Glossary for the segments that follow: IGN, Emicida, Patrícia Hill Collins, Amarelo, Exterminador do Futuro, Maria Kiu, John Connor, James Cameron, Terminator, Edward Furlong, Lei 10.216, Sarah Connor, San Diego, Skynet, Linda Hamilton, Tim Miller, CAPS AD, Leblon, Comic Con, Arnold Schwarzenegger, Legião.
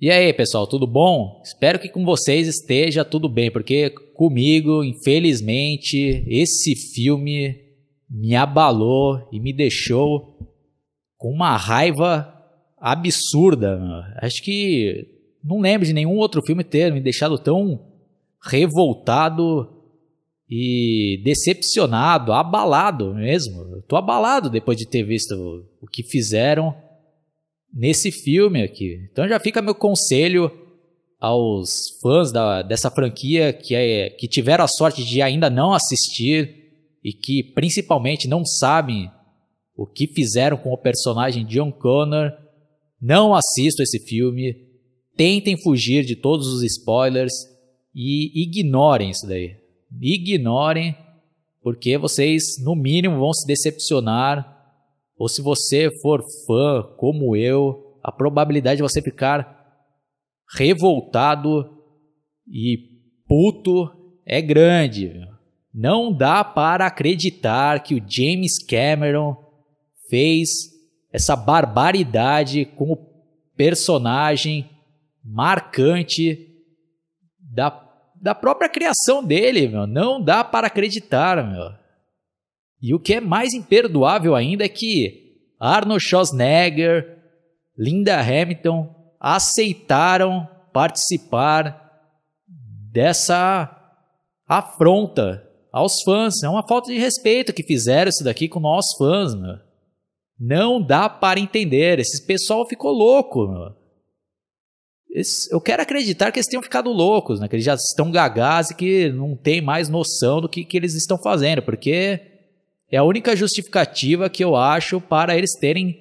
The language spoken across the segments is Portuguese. E aí, pessoal, tudo bom? Espero que com vocês esteja tudo bem, porque comigo, infelizmente, esse filme me abalou e me deixou com uma raiva absurda. Acho que não lembro de nenhum outro filme ter me deixado tão revoltado e decepcionado, abalado mesmo. Eu tô abalado depois de ter visto o que fizeram nesse filme aqui. Então já fica meu conselho aos fãs dessa franquia que tiveram a sorte de ainda não assistir e que principalmente não sabem o que fizeram com o personagem John Connor. Não assistam esse filme, tentem fugir de todos os spoilers e ignorem isso daí. Ignorem, porque vocês no mínimo vão se decepcionar, ou se você for fã como eu, a probabilidade de você ficar revoltado e puto é grande. Não dá para acreditar que o James Cameron fez essa barbaridade com o personagem marcante da própria criação dele, meu. Não dá para acreditar, meu. E o que é mais imperdoável ainda é que Arnold Schwarzenegger, Linda Hamilton aceitaram participar dessa afronta aos fãs. É uma falta de respeito que fizeram isso daqui com nós fãs, meu. Não dá para entender. Esse pessoal ficou louco, meu. Eu quero acreditar que eles tenham ficado loucos, né? Que eles já estão gagás e que não tem mais noção do que eles estão fazendo, porque é a única justificativa que eu acho para eles terem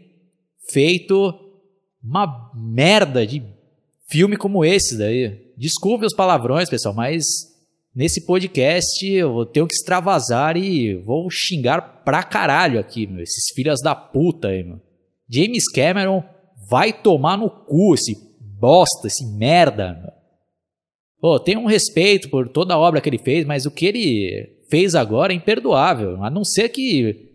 feito uma merda de filme como esse daí. Desculpe os palavrões, pessoal, mas nesse podcast eu tenho que extravasar e vou xingar pra caralho aqui, meu, esses filhos da puta aí, meu. James Cameron vai tomar no cu esse bosta, esse merda. Pô, tenho um respeito por toda a obra que ele fez, mas o que ele fez agora é imperdoável. A não ser que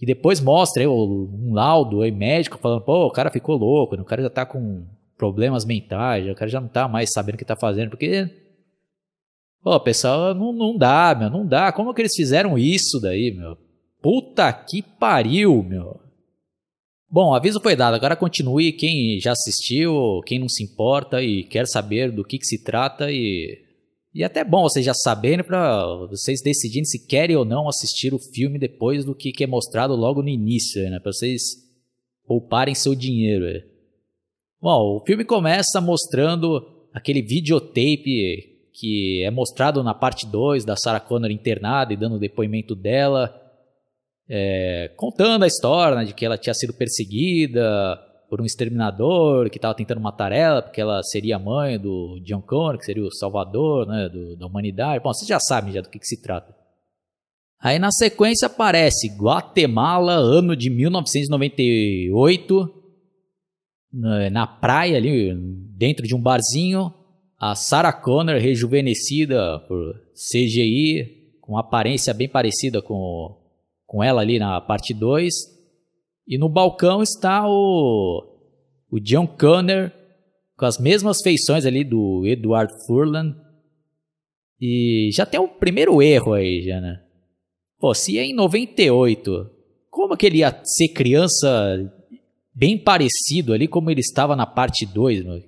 depois mostre aí um laudo aí médico falando, pô, o cara ficou louco, o cara já tá com problemas mentais, o cara já não tá mais sabendo o que tá fazendo, porque, pô, pessoal, não dá, meu, não dá. Como que eles fizeram isso daí, meu? Puta que pariu, meu. Bom, aviso foi dado, agora continue quem já assistiu, quem não se importa e quer saber do que se trata e até bom vocês já saberem para vocês decidirem se querem ou não assistir o filme depois do que é mostrado logo no início, né? Para vocês pouparem seu dinheiro. Né? Bom, o filme começa mostrando aquele videotape que é mostrado na parte 2 da Sarah Connor internada e dando o depoimento dela. Contando a história, né, de que ela tinha sido perseguida por um exterminador que estava tentando matar ela, porque ela seria a mãe do John Connor, que seria o salvador, né, da humanidade. Bom, vocês já sabem já do que se trata. Aí na sequência aparece Guatemala, ano de 1998, na praia ali, dentro de um barzinho, a Sarah Connor rejuvenescida por CGI, com uma aparência bem parecida com ela ali na parte 2, e no balcão está o John Connor, com as mesmas feições ali do Edward Furlong, e já tem o primeiro erro aí, já, né? Pô, se é em 98, como que ele ia ser criança bem parecido ali como ele estava na parte 2, né?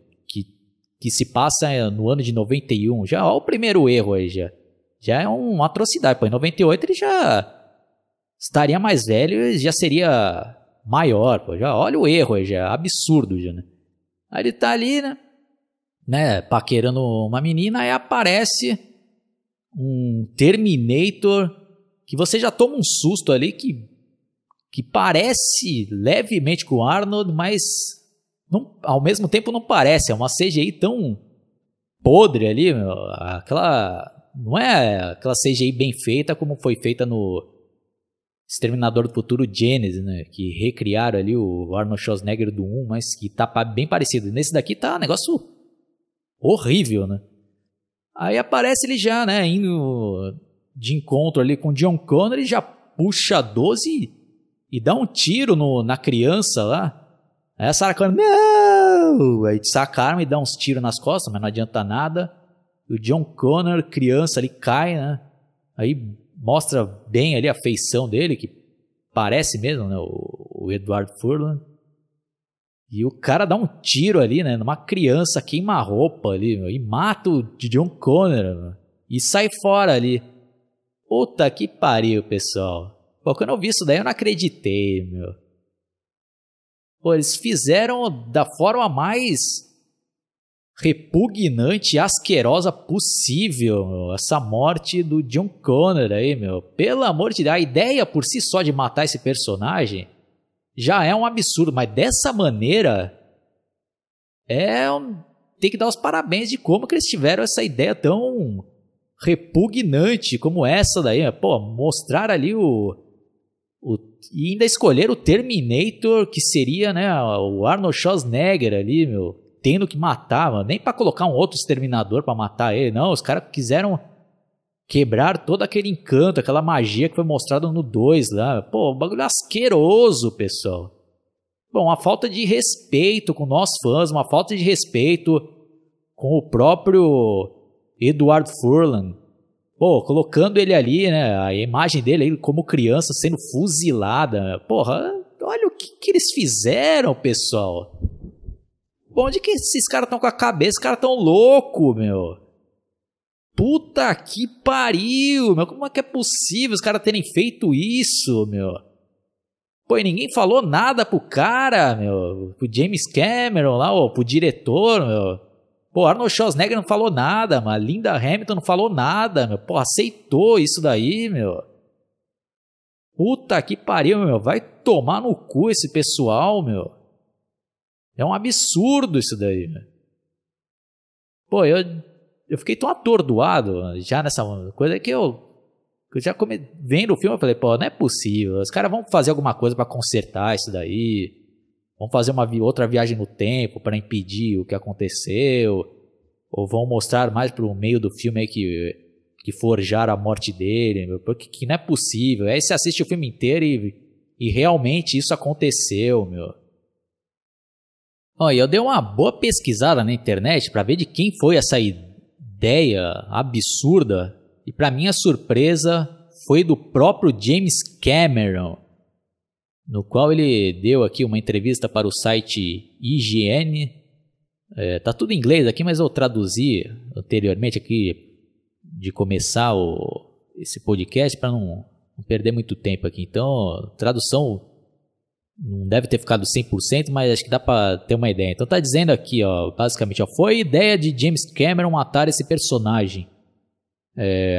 que se passa no ano de 91, já, ó, o primeiro erro aí, já é uma atrocidade, pô, em 98 ele já estaria mais velho e já seria maior, pô. Já, olha o erro aí, já é absurdo, já, né? Aí ele tá ali, né, paquerando uma menina, aí aparece um Terminator que você já toma um susto ali que parece levemente com o Arnold, mas não, ao mesmo tempo não parece, é uma CGI tão podre ali, meu, não é aquela CGI bem feita como foi feita no Exterminador do Futuro Genesis, né? Que recriaram ali o Arnold Schwarzenegger do 1, mas que tá bem parecido. Nesse daqui tá um negócio horrível, né? Aí aparece ele já, né? Indo de encontro ali com o John Connor, ele já puxa a 12 e dá um tiro na criança lá. Aí a Sarah Connor, não! Uou! Aí sacaram e dão uns tiros nas costas, mas não adianta nada. O John Connor, criança ali, cai, né? Aí mostra bem ali a feição dele, que parece mesmo, né? O Edward Furlong. E o cara dá um tiro ali, né? Numa criança, queima a roupa ali, meu, e mata o John Connor, meu, e sai fora ali. Puta que pariu, pessoal. Pô, quando eu vi isso daí, eu não acreditei, meu. Pô, eles fizeram da forma mais repugnante e asquerosa possível, meu, essa morte do John Connor aí, meu. Pelo amor de Deus, a ideia por si só de matar esse personagem já é um absurdo, mas dessa maneira tem que dar os parabéns de como que eles tiveram essa ideia tão repugnante como essa daí. Pô, mostrar ali e ainda escolher o Terminator, que seria, né, o Arnold Schwarzenegger ali, meu, tendo que matar, mano. Nem pra colocar um outro exterminador pra matar ele, não. Os caras quiseram quebrar todo aquele encanto, aquela magia que foi mostrada no 2 lá. Pô, um bagulho asqueroso, pessoal. Bom, uma falta de respeito com nós fãs, uma falta de respeito com o próprio Edward Furlong. Pô, colocando ele ali, né, a imagem dele aí como criança sendo fuzilada. Porra, olha o que eles fizeram, pessoal. Bom, onde que esses caras estão com a cabeça? Esses caras tão loucos, meu. Puta que pariu, meu. Como é que é possível os caras terem feito isso, meu? Pô, e ninguém falou nada pro cara, meu. Pro James Cameron lá, ó, pro diretor, meu. Pô, Arnold Schwarzenegger não falou nada, mano. Linda Hamilton não falou nada, meu. Pô, aceitou isso daí, meu. Puta que pariu, meu. Vai tomar no cu esse pessoal, meu. É um absurdo isso daí, meu. Pô, eu fiquei tão atordoado já nessa coisa que eu já vendo o filme, eu falei, pô, não é possível. Os caras vão fazer alguma coisa pra consertar isso daí. Vão fazer uma outra viagem no tempo pra impedir o que aconteceu. Ou vão mostrar mais pro meio do filme aí que forjaram a morte dele. Meu, porque não é possível. Aí você assiste o filme inteiro e realmente isso aconteceu, meu. Ó, e eu dei uma boa pesquisada na internet pra ver de quem foi essa ideia absurda, e para minha surpresa foi do próprio James Cameron, no qual ele deu aqui uma entrevista para o site IGN. Tá tudo em inglês aqui, mas eu traduzi anteriormente aqui de começar esse podcast para não perder muito tempo aqui. Então, tradução não deve ter ficado 100%, mas acho que dá para ter uma ideia. Então tá dizendo aqui, ó, basicamente, ó, foi ideia de James Cameron matar esse personagem.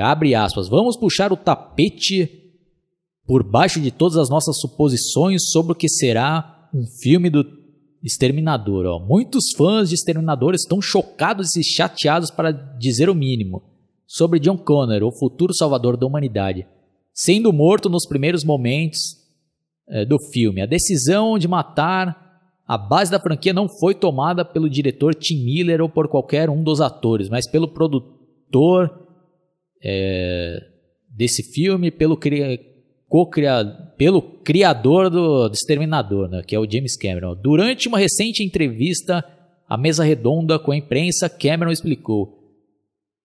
Abre aspas. Vamos puxar o tapete por baixo de todas as nossas suposições sobre o que será um filme do Exterminador. Ó. Muitos fãs de Exterminador estão chocados e chateados, para dizer o mínimo, sobre John Connor, o futuro salvador da humanidade, sendo morto nos primeiros momentos do filme. A decisão de matar a base da franquia não foi tomada pelo diretor Tim Miller ou por qualquer um dos atores, mas pelo produtor desse filme, pelo criador do Exterminador, né, que é o James Cameron. Durante uma recente entrevista à mesa redonda com a imprensa, Cameron explicou,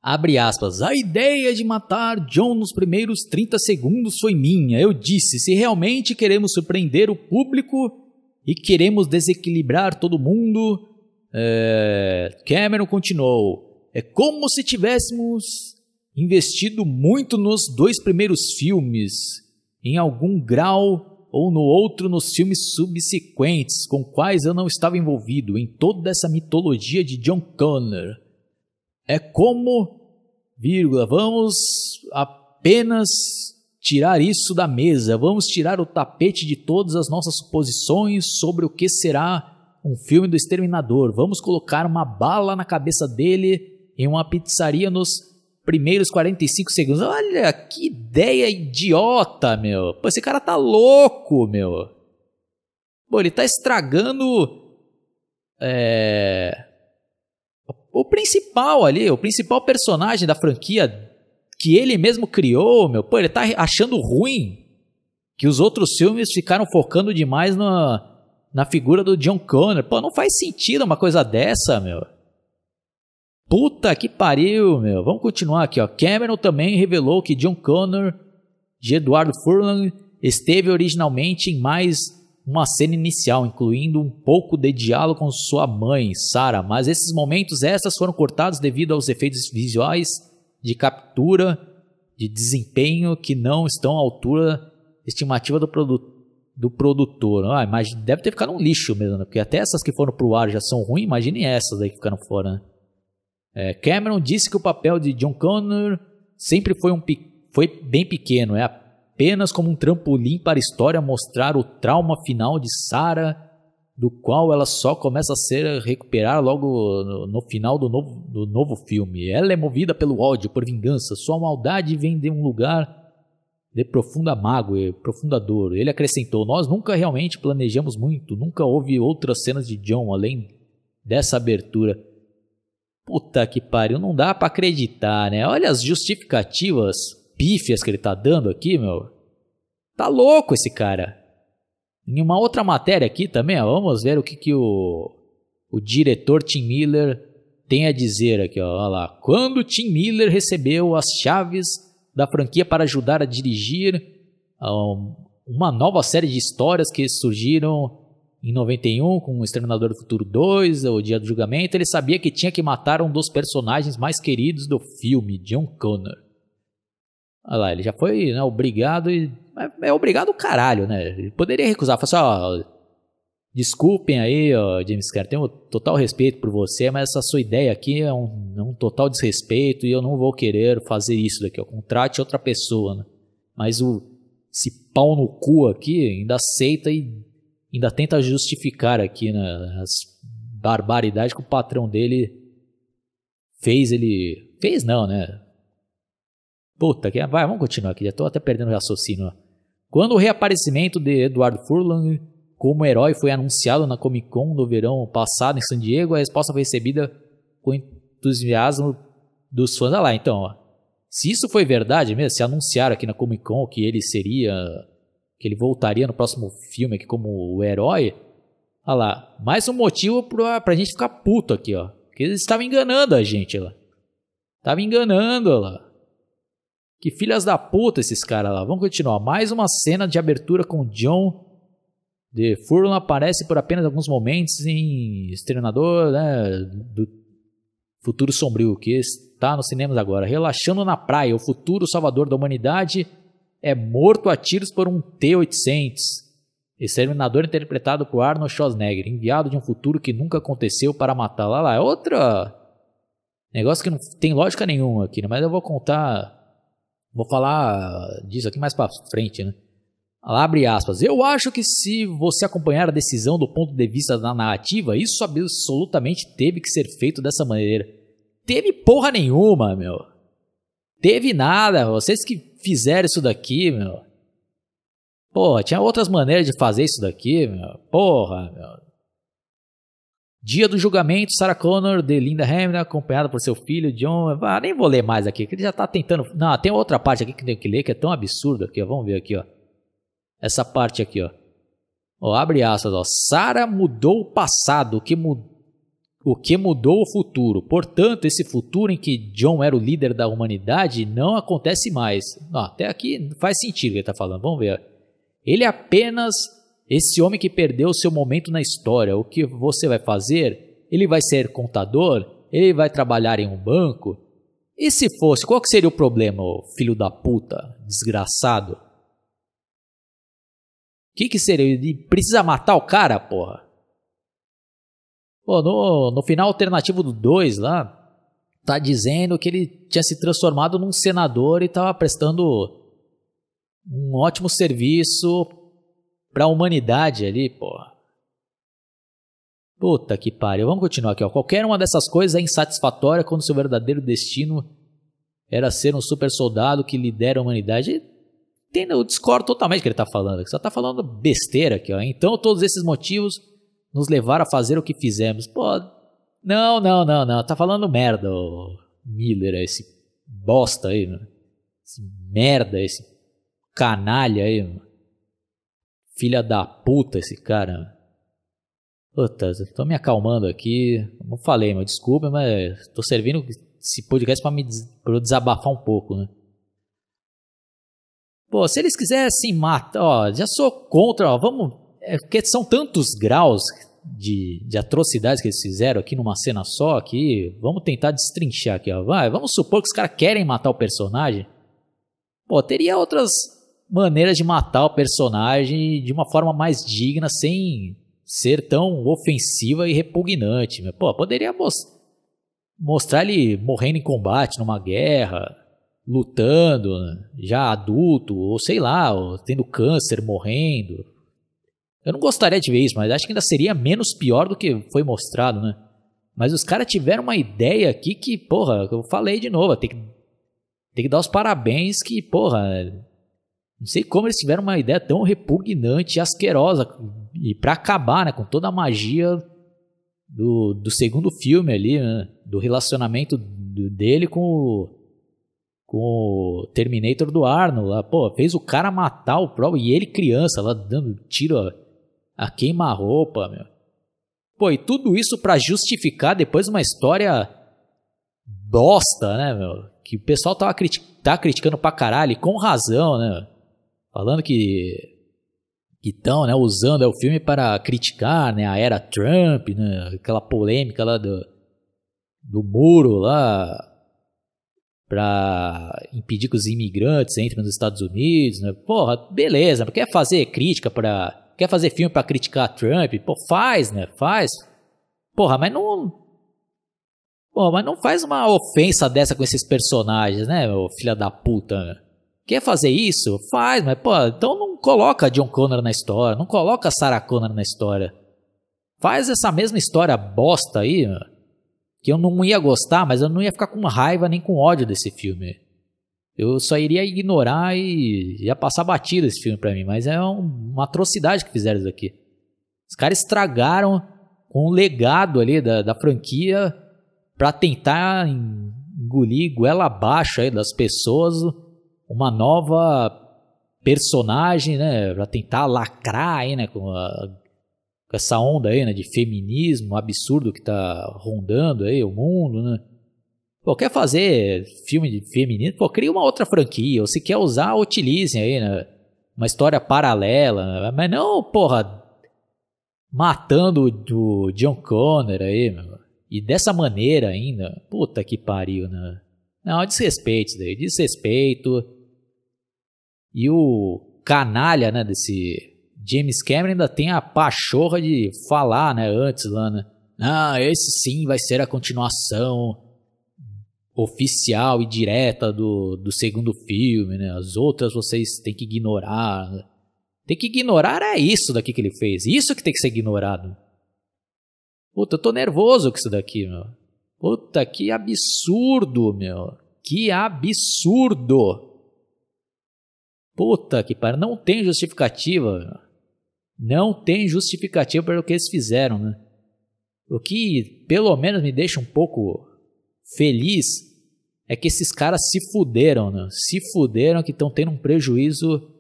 abre aspas, a ideia de matar John nos primeiros 30 segundos foi minha. Eu disse, se realmente queremos surpreender o público e queremos desequilibrar todo mundo, Cameron continuou, é como se tivéssemos investido muito nos dois primeiros filmes, em algum grau ou no outro nos filmes subsequentes, com quais eu não estava envolvido, em toda essa mitologia de John Connor. É como, vírgula, vamos apenas tirar isso da mesa, vamos tirar o tapete de todas as nossas suposições sobre o que será um filme do Exterminador. Vamos colocar uma bala na cabeça dele em uma pizzaria nos primeiros 45 segundos. Olha que ideia idiota, meu. Pô, esse cara tá louco, meu. Pô, ele tá estragando... O principal ali, o principal personagem da franquia que ele mesmo criou, meu. Pô, ele tá achando ruim que os outros filmes ficaram focando demais na figura do John Connor. Pô, não faz sentido uma coisa dessa, meu. Puta que pariu, meu. Vamos continuar aqui, ó. Cameron também revelou que John Connor de Edward Furlong esteve originalmente em mais uma cena inicial, incluindo um pouco de diálogo com sua mãe, Sarah, mas esses momentos extras foram cortados devido aos efeitos visuais de captura de desempenho que não estão à altura estimativa do produtor. Ah, imagina, deve ter ficado um lixo mesmo, né? Porque até essas que foram pro ar já são ruins, imagine essas aí que ficaram fora, né? Cameron disse que o papel de John Connor sempre foi bem pequeno, é apenas como um trampolim para a história mostrar o trauma final de Sarah, do qual ela só começa a se recuperar logo no final do novo filme. Ela é movida pelo ódio, por vingança, sua maldade vem de um lugar de profunda mágoa e profunda dor. Ele acrescentou, nós nunca realmente planejamos muito, nunca houve outras cenas de John além dessa abertura. Puta que pariu, não dá pra acreditar, né? Olha as justificativas pífias que ele tá dando aqui, meu. Tá louco esse cara. Em uma outra matéria aqui também, ó, vamos ver o que o diretor Tim Miller tem a dizer aqui, ó. Olha lá. Quando Tim Miller recebeu as chaves da franquia para ajudar a dirigir uma nova série de histórias que surgiram em 91, com o Exterminador do Futuro 2, o Dia do Julgamento, ele sabia que tinha que matar um dos personagens mais queridos do filme, John Connor. Olha lá, ele já foi, né, obrigado, é obrigado o caralho, né? Ele poderia recusar, falar assim, ó, desculpem aí, ó, James Cameron, tenho total respeito por você, mas essa sua ideia aqui é um total desrespeito e eu não vou querer fazer isso daqui, ó, contrate outra pessoa, né? Mas esse pau no cu aqui ainda aceita e ainda tenta justificar aqui, né, as barbaridades que o patrão dele fez. Ele fez não, né? Puta que... Vai, vamos continuar aqui. Já tô até perdendo o raciocínio. Ó. Quando o reaparecimento de Edward Furlong como herói foi anunciado na Comic Con do verão passado em San Diego, a resposta foi recebida com entusiasmo dos fãs. Olha lá, então. Ó. Se isso foi verdade mesmo, se anunciaram aqui na Comic Con que ele seria... que ele voltaria no próximo filme aqui como o herói. Olha lá, mais um motivo pra gente ficar puto aqui, ó. Porque eles estavam enganando a gente, ó. Estavam enganando, ó lá. Que filhas da puta esses caras lá. Vamos continuar. Mais uma cena de abertura com John de Furlong aparece por apenas alguns momentos em Exterminador, né, do Futuro Sombrio, que está nos cinemas agora. Relaxando na praia, o futuro salvador da humanidade é morto a tiros por um T-800. Exterminador interpretado por Arnold Schwarzenegger, enviado de um futuro que nunca aconteceu para matar. Olha lá, é outro negócio que não tem lógica nenhuma aqui, né? Mas eu vou contar, vou falar disso aqui mais para frente, né? Lá, abre aspas. Eu acho que se você acompanhar a decisão do ponto de vista da narrativa, isso absolutamente teve que ser feito dessa maneira. Teve porra nenhuma, meu. Teve nada, vocês que fizeram isso daqui, meu. Porra, tinha outras maneiras de fazer isso daqui, meu. Porra, meu. Dia do Julgamento, Sarah Connor de Linda Hamilton, acompanhada por seu filho John. Ah, nem vou ler mais aqui, que ele já tá tentando. Não, tem outra parte aqui que tem que ler, que é tão absurdo aqui, ó. Vamos ver aqui, ó. Essa parte aqui, ó. Ó, abre aspas, ó. Sarah mudou o passado, o que mudou o futuro. Portanto, esse futuro em que John era o líder da humanidade não acontece mais. Não, até aqui faz sentido o que ele está falando. Vamos ver. Ele é apenas esse homem que perdeu seu momento na história. O que você vai fazer? Ele vai ser contador? Ele vai trabalhar em um banco? E se fosse? Qual que seria o problema, filho da puta? Desgraçado. O que seria? Ele precisa matar o cara, porra? Pô, no final alternativo do 2 lá, tá dizendo que ele tinha se transformado num senador e tava prestando um ótimo serviço pra humanidade ali, pô. Puta que pariu. Vamos continuar aqui, ó. Qualquer uma dessas coisas é insatisfatória quando seu verdadeiro destino era ser um super soldado que lidera a humanidade. Eu discordo totalmente do que ele tá falando. Só tá falando besteira aqui, ó. Então todos esses motivos nos levaram a fazer o que fizemos. Pô, não. Tá falando merda, ô Miller, esse bosta aí, mano. Esse merda, esse canalha aí, mano. Filha da puta esse cara, mano. Puta, tô me acalmando aqui. Como falei, meu, desculpa, mas tô servindo esse podcast pra eu desabafar um pouco, né? Pô, se eles quisessem matar, ó, já sou contra, ó, vamos... É porque são tantos graus de atrocidades que eles fizeram aqui numa cena só, aqui, vamos tentar destrinchar aqui, ó. Vai, vamos supor que os caras querem matar o personagem. Pô, teria outras maneiras de matar o personagem de uma forma mais digna, sem ser tão ofensiva e repugnante. Pô, poderia mostrar ele morrendo em combate, numa guerra, lutando, já adulto, ou sei lá, ou tendo câncer, morrendo. Eu não gostaria de ver isso, mas acho que ainda seria menos pior do que foi mostrado, né? Mas os caras tiveram uma ideia aqui que, porra, eu falei de novo, tem que dar os parabéns que, porra, não sei como eles tiveram uma ideia tão repugnante e asquerosa. E pra acabar, né, com toda a magia do segundo filme ali, né, do relacionamento dele com o Terminator do Arnold lá, pô, fez o cara matar o próprio, e ele criança lá dando tiro a queima-roupa, meu. Pô, e tudo isso pra justificar depois uma história bosta, né, meu, que o pessoal tá criticando pra caralho, e com razão, né, falando que estão, né, usando o filme para criticar, né, a era Trump, né, aquela polêmica lá do muro lá para impedir que os imigrantes entrem nos Estados Unidos, né? Porra, beleza, quer fazer crítica para, quer fazer filme para criticar Trump? Pô, faz, né? Faz. Porra, mas não faz uma ofensa dessa com esses personagens, né, meu filho da puta. Quer fazer isso? Faz, mas pô, então não coloca John Connor na história, não coloca Sarah Connor na história. Faz essa mesma história bosta aí, que eu não ia gostar, mas eu não ia ficar com raiva nem com ódio desse filme. Eu só iria ignorar e ia passar batido esse filme pra mim, mas é uma atrocidade que fizeram isso aqui. Os caras estragaram com um legado ali da franquia pra tentar engolir goela abaixo aí das pessoas uma nova personagem, né, pra tentar lacrar aí, né, com essa onda aí, né, de feminismo absurdo que tá rondando aí o mundo, né. Pô, quer fazer filme de feminismo? Pô, cria uma outra franquia, ou se quer usar, utilizem aí, né, uma história paralela, né, mas não, porra, matando o John Connor aí, meu, e dessa maneira ainda, puta que pariu, né. Não, desrespeito isso daí, desrespeito. E o canalha, né, desse James Cameron ainda tem a pachorra de falar, né, antes lá, né, ah, esse sim vai ser a continuação oficial e direta do segundo filme, né, as outras vocês têm que ignorar, né? Tem que ignorar é isso daqui que ele fez, isso que tem que ser ignorado. Puta, eu tô nervoso com isso daqui, meu. Puta, que absurdo, meu, que absurdo. Puta que pariu, não tem justificativa. Não tem justificativa para o que eles fizeram, né? O que pelo menos me deixa um pouco feliz é que esses caras se fuderam, né? Se fuderam, que estão tendo um prejuízo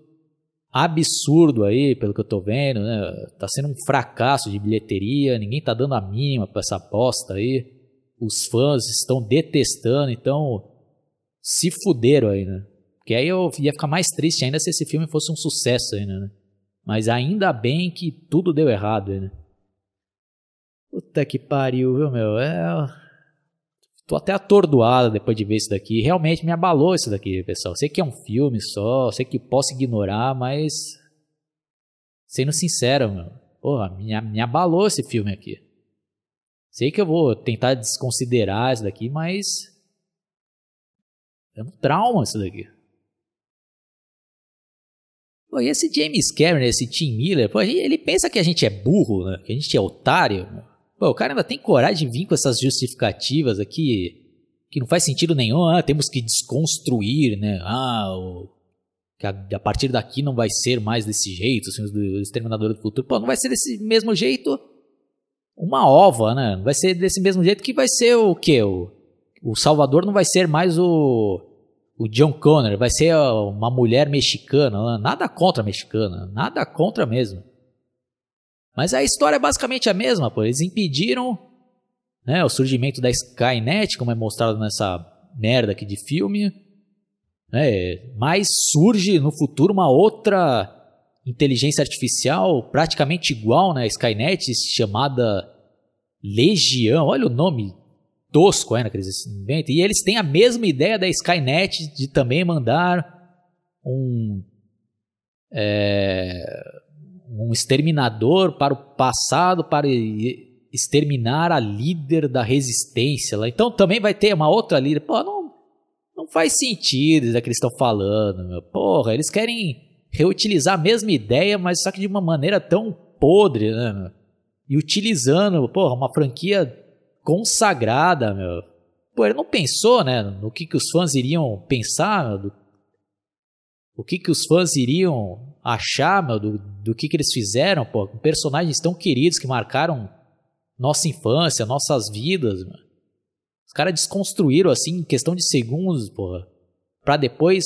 absurdo aí, pelo que eu tô vendo, né? Tá sendo um fracasso de bilheteria, ninguém tá dando a mínima para essa aposta aí. Os fãs estão detestando, então se fuderam aí, né? Porque aí eu ia ficar mais triste ainda se esse filme fosse um sucesso ainda, né? Mas ainda bem que tudo deu errado, né? Puta que pariu, viu, meu? Tô até atordoado depois de ver isso daqui. Realmente me abalou isso daqui, pessoal. Sei que é um filme só, sei que posso ignorar, mas... sendo sincero, meu. Porra, me abalou esse filme aqui. Sei que eu vou tentar desconsiderar isso daqui, mas... é um trauma isso daqui. Pô, e esse James Cameron, esse Tim Miller, pô, ele pensa que a gente é burro, né? Que a gente é otário. Pô, o cara ainda tem coragem de vir com essas justificativas aqui que não faz sentido nenhum. Ah, temos que desconstruir, né? Ah, que a partir daqui não vai ser mais desse jeito, assim, o Exterminador do Futuro. Pô, não vai ser desse mesmo jeito uma ova, né? Não vai ser desse mesmo jeito que vai ser o quê? O Salvador não vai ser mais o John Connor, vai ser uma mulher mexicana, nada contra a mexicana, nada contra mesmo. Mas a história é basicamente a mesma, pô. Eles impediram, né, o surgimento da Skynet, como é mostrado nessa merda aqui de filme. É, mas surge no futuro uma outra inteligência artificial praticamente igual, né, a Skynet, chamada Legião. Olha o nome tosco, né, que eles inventam. E eles têm a mesma ideia da Skynet de também mandar um exterminador para o passado para exterminar a líder da resistência lá. Então também vai ter uma outra líder. Pô, não faz sentido isso que eles estão falando, meu. Porra, eles querem reutilizar a mesma ideia, mas só que de uma maneira tão podre, né, meu? E utilizando, porra, uma franquia consagrada, meu. Pô, ele não pensou, né, no que os fãs iriam pensar, meu, o que os fãs iriam achar, meu, do que eles fizeram, pô, com personagens tão queridos que marcaram nossa infância, nossas vidas, meu. Os caras desconstruíram, assim, em questão de segundos, porra. Pra depois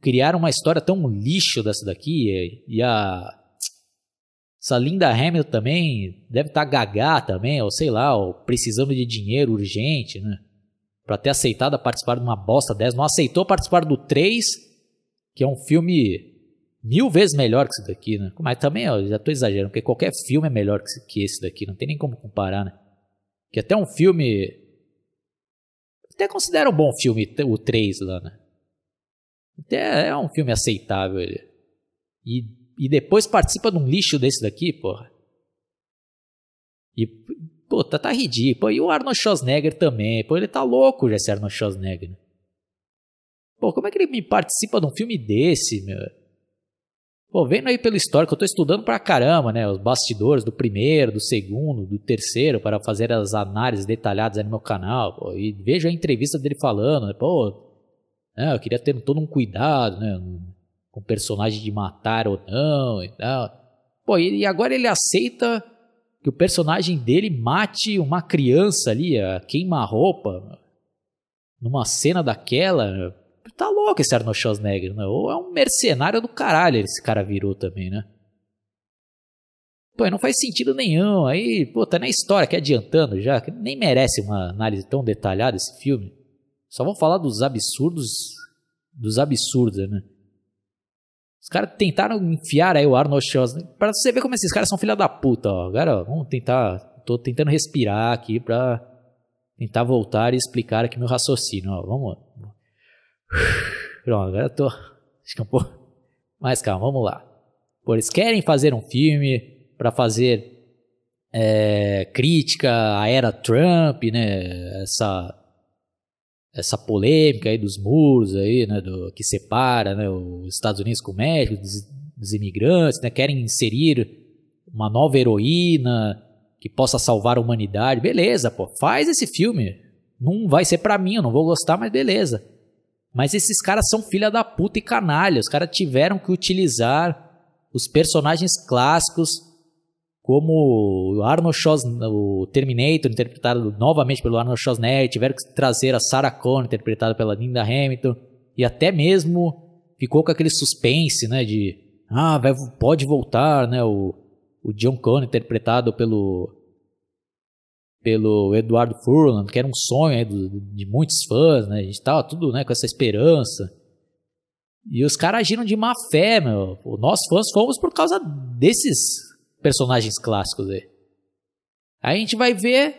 criar uma história tão lixo dessa daqui. E a... essa Linda Hamilton também deve estar gaga também, ou sei lá, ou precisando de dinheiro urgente, né? Pra ter aceitado a participar de uma bosta dessa. Não aceitou participar do 3, que é um filme 1000 vezes melhor que isso daqui, né? Mas também, ó, já tô exagerando, porque qualquer filme é melhor que esse daqui. Não tem nem como comparar, né? Que até um filme... até considera um bom filme, o 3 lá, né? Até é um filme aceitável ele. E depois participa de um lixo desse daqui, porra. E, pô, tá ridículo. E o Arnold Schwarzenegger também. Pô, ele tá louco já, esse Arnold Schwarzenegger. Pô, como é que ele me participa de um filme desse, meu? Pô, vendo aí pelo histórico, eu tô estudando pra caramba, né? Os bastidores do primeiro, do segundo, do terceiro, para fazer as análises detalhadas aí no meu canal, pô. E vejo a entrevista dele falando, né? Pô, eu queria ter todo um cuidado, né? Com o personagem de matar ou não e tal. Pô, e agora ele aceita que o personagem dele mate uma criança ali, queima-roupa, numa cena daquela. Tá louco esse Arnold Schwarzenegger, né? Ou é um mercenário do caralho esse cara virou também, né? Pô, não faz sentido nenhum. Aí, pô, tá na história, que adiantando já, que nem merece uma análise tão detalhada esse filme. Só vou falar dos absurdos, né? Os caras tentaram enfiar aí o Arnold Schwarzenegger, pra você ver como esses caras são filha da puta, ó. Agora, ó, vamos tentar, tô tentando respirar aqui pra tentar voltar e explicar aqui meu raciocínio, ó. Vamos. Pronto, agora eu tô... acho que é um pouco mais calma, vamos lá. Pô, eles querem fazer um filme pra fazer crítica à era Trump, né? Essa polêmica aí dos muros aí, né? Que separa, né, os Estados Unidos com o México, dos imigrantes, né? Querem inserir uma nova heroína que possa salvar a humanidade. Beleza, pô, faz esse filme. Não vai ser pra mim, eu não vou gostar, mas beleza. Mas esses caras são filha da puta e canalha. Os caras tiveram que utilizar os personagens clássicos como o Arnold Schwarzenegger, o Terminator, interpretado novamente pelo Arnold Schwarzenegger. Tiveram que trazer a Sarah Connor, interpretada pela Linda Hamilton. E até mesmo ficou com aquele suspense, né, de... ah, pode voltar, né, o John Connor, interpretado pelo Edward Furlong, que era um sonho aí de muitos fãs, né? A gente tava tudo, né, com essa esperança. E os caras agiram de má fé, meu. Nós fãs fomos por causa desses personagens clássicos aí. Aí a gente vai ver,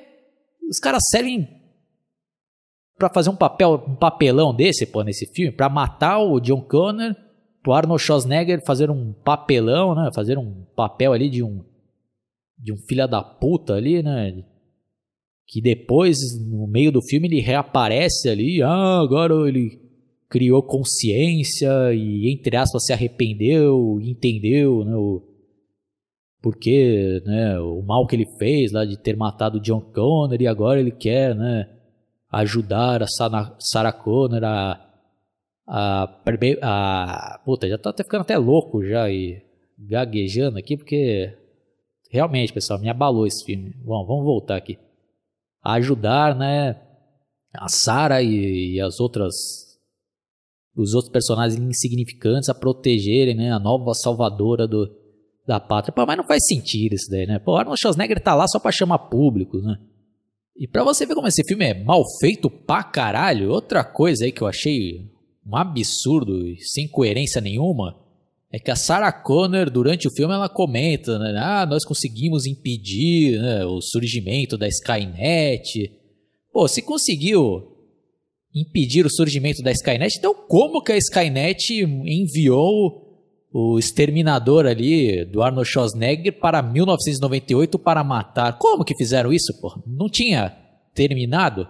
os caras servem pra fazer um papelão desse, pô, nesse filme, pra matar o John Connor, pro Arnold Schwarzenegger fazer um papelão, né? Fazer um papel ali de um filho da puta ali, né? Que depois, no meio do filme, ele reaparece ali. Ah, agora ele criou consciência e, entre aspas, se arrependeu, entendeu, né, porque, né, o mal que ele fez lá de ter matado o John Connor, e agora ele quer, né, ajudar a Sarah Connor Puta, já tô até ficando até louco já e gaguejando aqui, porque realmente, pessoal, me abalou esse filme. Bom, vamos voltar aqui. A ajudar, né, a Sarah e os outros personagens insignificantes a protegerem, né, a nova salvadora da pátria. Pô, mas não faz sentido isso daí, né? Pô, Arnold Schwarzenegger tá lá só pra chamar público, né? E pra você ver como esse filme é mal feito pra caralho, outra coisa aí que eu achei um absurdo e sem coerência nenhuma é que a Sarah Connor, durante o filme, ela comenta, né? Ah, nós conseguimos impedir, né, o surgimento da Skynet. Pô, se conseguiu impedir o surgimento da Skynet, então como que a Skynet enviou o exterminador ali do Arnold Schwarzenegger para 1998 para matar? Como que fizeram isso, pô? Não tinha terminado?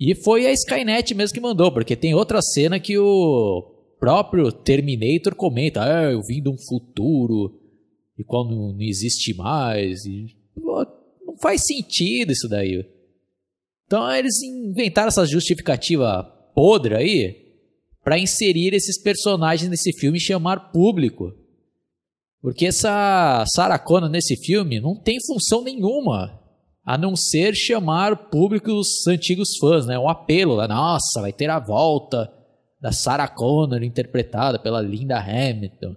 E foi a Skynet mesmo que mandou, porque tem outra cena que o próprio Terminator comenta, ah, eu vim de um futuro e qual não existe mais, e, pô, não faz sentido isso daí. Então eles inventaram essa justificativa podre aí para inserir esses personagens nesse filme e chamar público. Porque essa Sarah Connor nesse filme não tem função nenhuma a não ser chamar público, os antigos fãs, né? Um apelo lá, nossa, vai ter a volta da Sarah Connor interpretada pela Linda Hamilton.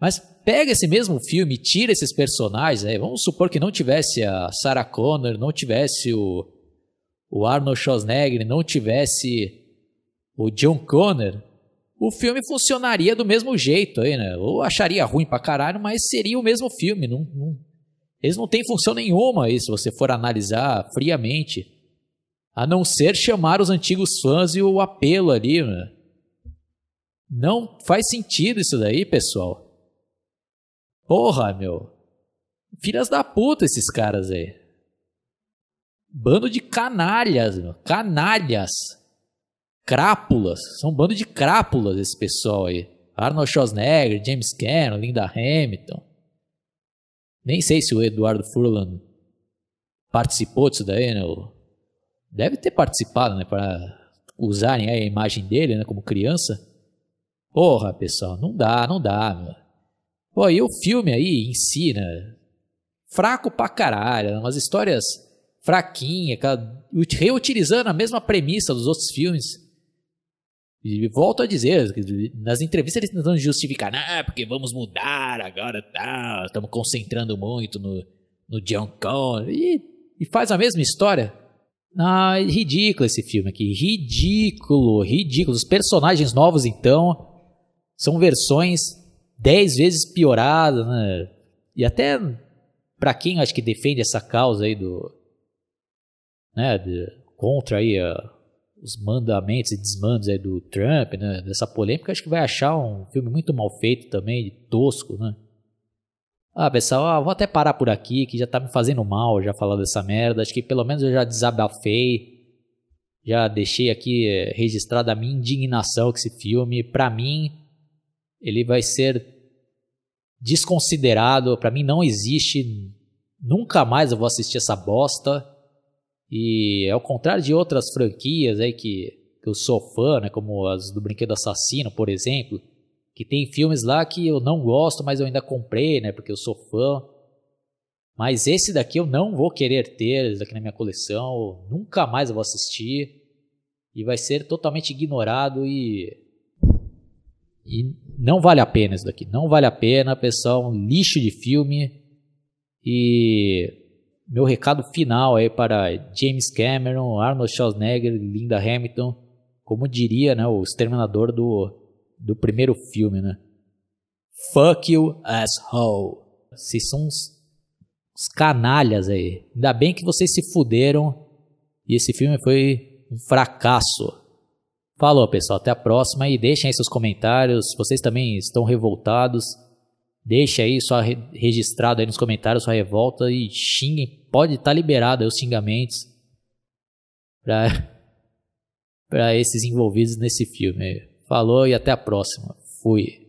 Mas pega esse mesmo filme, tira esses personagens, né? Vamos supor que não tivesse a Sarah Connor, não tivesse o Arnold Schwarzenegger, não tivesse o John Connor, o filme funcionaria do mesmo jeito aí, né? Eu acharia ruim pra caralho, mas seria o mesmo filme. Eles não têm função nenhuma aí, se você for analisar friamente, a não ser chamar os antigos fãs e o apelo ali, né? Não faz sentido isso daí, pessoal. Porra, meu. Filhas da puta esses caras aí. Bando de canalhas, meu. Canalhas. Crápulas. São um bando de crápulas esse pessoal aí. Arnold Schwarzenegger, James Cameron, Linda Hamilton. Nem sei se o Edward Furlong participou disso daí, né? Deve ter participado, né? Para usarem aí a imagem dele, né? Como criança. Porra, pessoal. Não dá, não dá, meu. Pô, e o filme aí em si, né? Fraco pra caralho. Né? Umas histórias fraquinha, reutilizando a mesma premissa dos outros filmes. E volto a dizer, nas entrevistas eles tentando justificar, ah, porque vamos mudar agora, tá, estamos concentrando muito no John Connor, e faz a mesma história. Ah, é ridículo esse filme aqui, ridículo, ridículo. Os personagens novos, então, são versões 10 vezes pioradas, né? E até pra quem acho que defende essa causa aí do... né, contra aí os mandamentos e desmandos aí do Trump, né, dessa polêmica, acho que vai achar um filme muito mal feito também, tosco, né? Ah, pessoal, vou até parar por aqui, que já tá me fazendo mal já falar dessa merda, acho que pelo menos eu já desabafei, já deixei aqui registrada a minha indignação com esse filme. Pra mim, ele vai ser desconsiderado, pra mim não existe, nunca mais eu vou assistir essa bosta. E ao contrário de outras franquias aí que eu sou fã, né, como as do Brinquedo Assassino, por exemplo, que tem filmes lá que eu não gosto, mas eu ainda comprei, né, porque eu sou fã. Mas esse daqui eu não vou querer ter, esse daqui na minha coleção, nunca mais eu vou assistir. E vai ser totalmente ignorado e não vale a pena isso daqui. Não vale a pena, pessoal, um lixo de filme. E... meu recado final aí para James Cameron, Arnold Schwarzenegger, Linda Hamilton, como diria, né, o exterminador do primeiro filme, né? Fuck you, asshole. Vocês são uns canalhas aí. Ainda bem que vocês se fuderam e esse filme foi um fracasso. Falou, pessoal. Até a próxima e deixem aí seus comentários. Vocês também estão revoltados. Deixa aí só registrado aí nos comentários sua revolta e xinguem. Pode estar liberado aí os xingamentos para esses envolvidos nesse filme. Falou e até a próxima. Fui.